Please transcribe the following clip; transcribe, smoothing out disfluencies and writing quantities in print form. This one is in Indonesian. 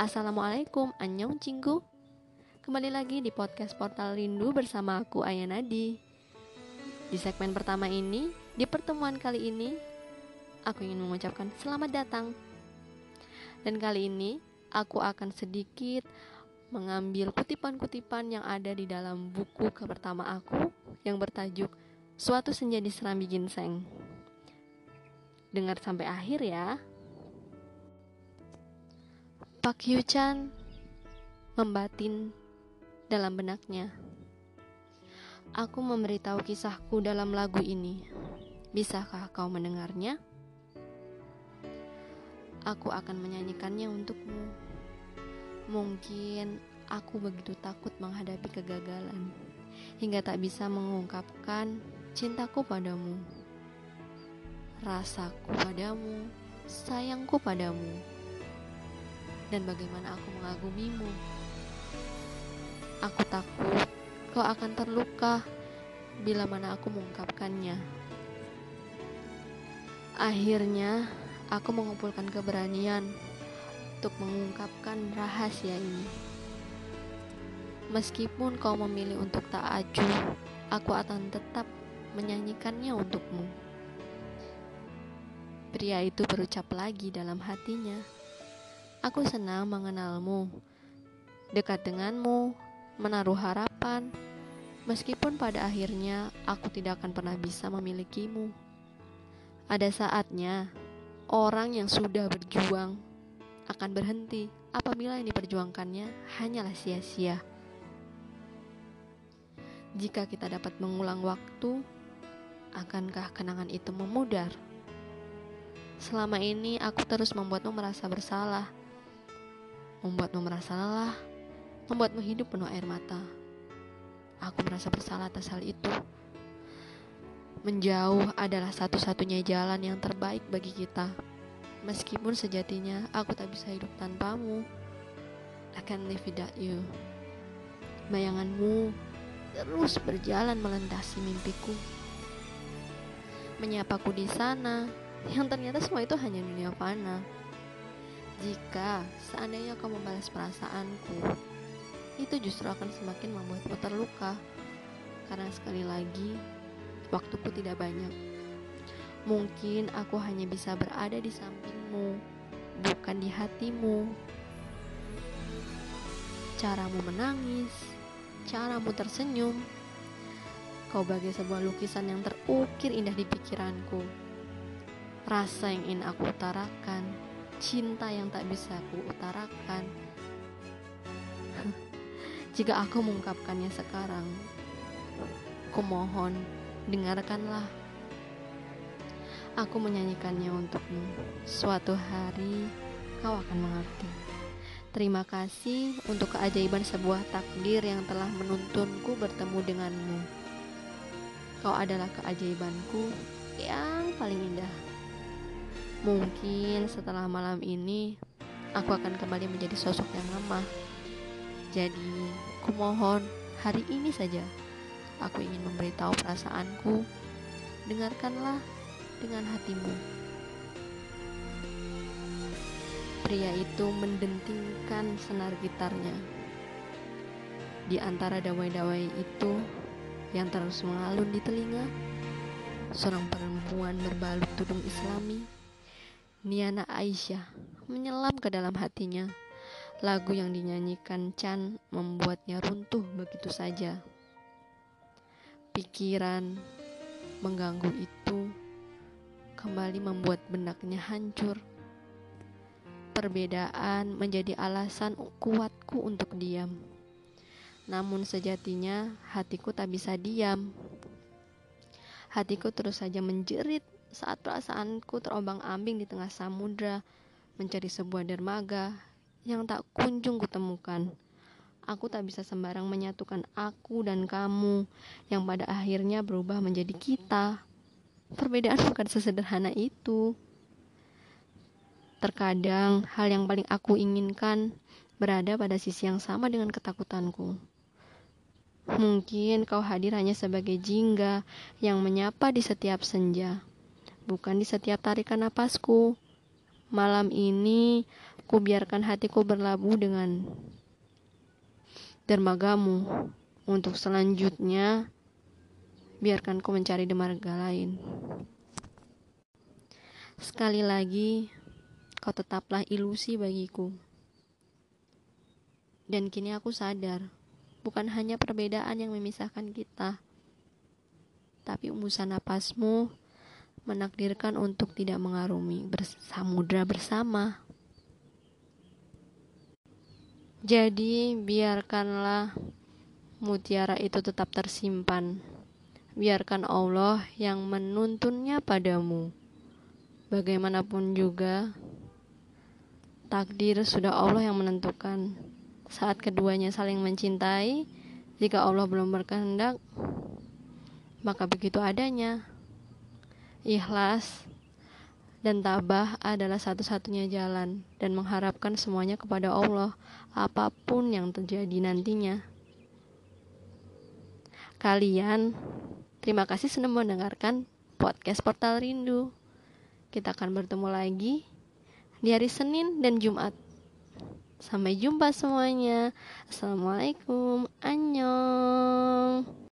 Assalamualaikum, annyeong cinggu. Kembali lagi di podcast Portal Rindu bersama aku Ayana Nadi. Di segmen pertama ini, di pertemuan kali ini, aku ingin mengucapkan selamat datang. Dan kali ini, aku akan sedikit mengambil kutipan-kutipan yang ada di dalam buku pertama aku yang bertajuk Suatu Senja di Serambi Ginseng. Dengar sampai akhir ya. Park Yu Chan membatin dalam benaknya. Aku memberitahu kisahku dalam lagu ini. Bisakah kau mendengarnya? Aku akan menyanyikannya untukmu. Mungkin aku begitu takut menghadapi kegagalan hingga tak bisa mengungkapkan cintaku padamu, rasaku padamu, sayangku padamu. Dan bagaimana aku mengagumimu. Aku takut kau akan terluka bila mana aku mengungkapkannya. Akhirnya, aku mengumpulkan keberanian untuk mengungkapkan rahasia ini. Meskipun kau memilih untuk tak acuh, aku akan tetap menyanyikannya untukmu. Pria itu berucap lagi dalam hatinya. Aku senang mengenalmu, dekat denganmu, menaruh harapan, meskipun pada akhirnya aku tidak akan pernah bisa memilikimu. Ada saatnya, orang yang sudah berjuang akan berhenti apabila yang diperjuangkannya hanyalah sia-sia. Jika kita dapat mengulang waktu, akankah kenangan itu memudar? Selama ini aku terus membuatmu merasa bersalah, membuatmu merasa lelah, membuatmu hidup penuh air mata. Aku merasa bersalah atas hal itu. Menjauh adalah satu-satunya jalan yang terbaik bagi kita. Meskipun sejatinya aku tak bisa hidup tanpamu. I can't live without you. Bayanganmu terus berjalan melintasi mimpiku, menyapaku di sana, yang ternyata semua itu hanya dunia fana. Jika seandainya kau membalas perasaanku, itu justru akan semakin membuatku terluka. Karena sekali lagi, waktuku tidak banyak. Mungkin aku hanya bisa berada di sampingmu, bukan di hatimu. Caramu menangis, caramu tersenyum, kau bagai sebuah lukisan yang terukir indah di pikiranku. Rasa yang ingin aku utarakan, cinta yang tak bisa aku utarakan. Jika aku mengungkapkannya sekarang, kumohon, dengarkanlah. Aku menyanyikannya untukmu. Suatu hari kau akan mengerti. Terima kasih untuk keajaiban sebuah takdir yang telah menuntunku bertemu denganmu. Kau adalah keajaibanku yang paling indah. Mungkin setelah malam ini, aku akan kembali menjadi sosok yang lemah. Jadi, kumohon, hari ini saja, aku ingin memberitahu perasaanku. Dengarkanlah dengan hatimu. Pria itu mendentingkan senar gitarnya. Di antara dawai-dawai itu yang terus mengalun di telinga, seorang perempuan berbalut tudung Islami, Niana Aisyah, menyelam ke dalam hatinya. Lagu yang dinyanyikan Chan membuatnya runtuh begitu saja. Pikiran mengganggu itu kembali membuat benaknya hancur. Perbedaan menjadi alasan kuatku untuk diam. Namun sejatinya hatiku tak bisa diam. Hatiku terus saja menjerit saat perasaanku terombang-ambing di tengah samudra mencari sebuah dermaga yang tak kunjung kutemukan. Aku tak bisa sembarang menyatukan aku dan kamu yang pada akhirnya berubah menjadi kita. Perbedaan bukan sesederhana itu. Terkadang hal yang paling aku inginkan berada pada sisi yang sama dengan ketakutanku. Mungkin kau hadir hanya sebagai jingga yang menyapa di setiap senja, bukan di setiap tarikan napasku. Malam ini ku biarkan hatiku berlabuh dengan dermagamu. Untuk selanjutnya, biarkan ku mencari dermaga lain. Sekali lagi, kau tetaplah ilusi bagiku. Dan kini aku sadar, bukan hanya perbedaan yang memisahkan kita, tapi embusan napasmu menakdirkan untuk tidak mengarungi samudra bersama. Jadi biarkanlah mutiara itu tetap tersimpan. Biarkan Allah yang menuntunnya padamu. Bagaimanapun juga, takdir sudah Allah yang menentukan. Saat keduanya saling mencintai, jika Allah belum berkehendak, maka begitu adanya. Ikhlas dan tabah adalah satu-satunya jalan, dan mengharapkan semuanya kepada Allah, apapun yang terjadi nantinya. Kalian, terima kasih sudah mendengarkan podcast Portal Rindu. Kita akan bertemu lagi di hari Senin dan Jumat. Sampai jumpa semuanya. Assalamualaikum. Annyeong.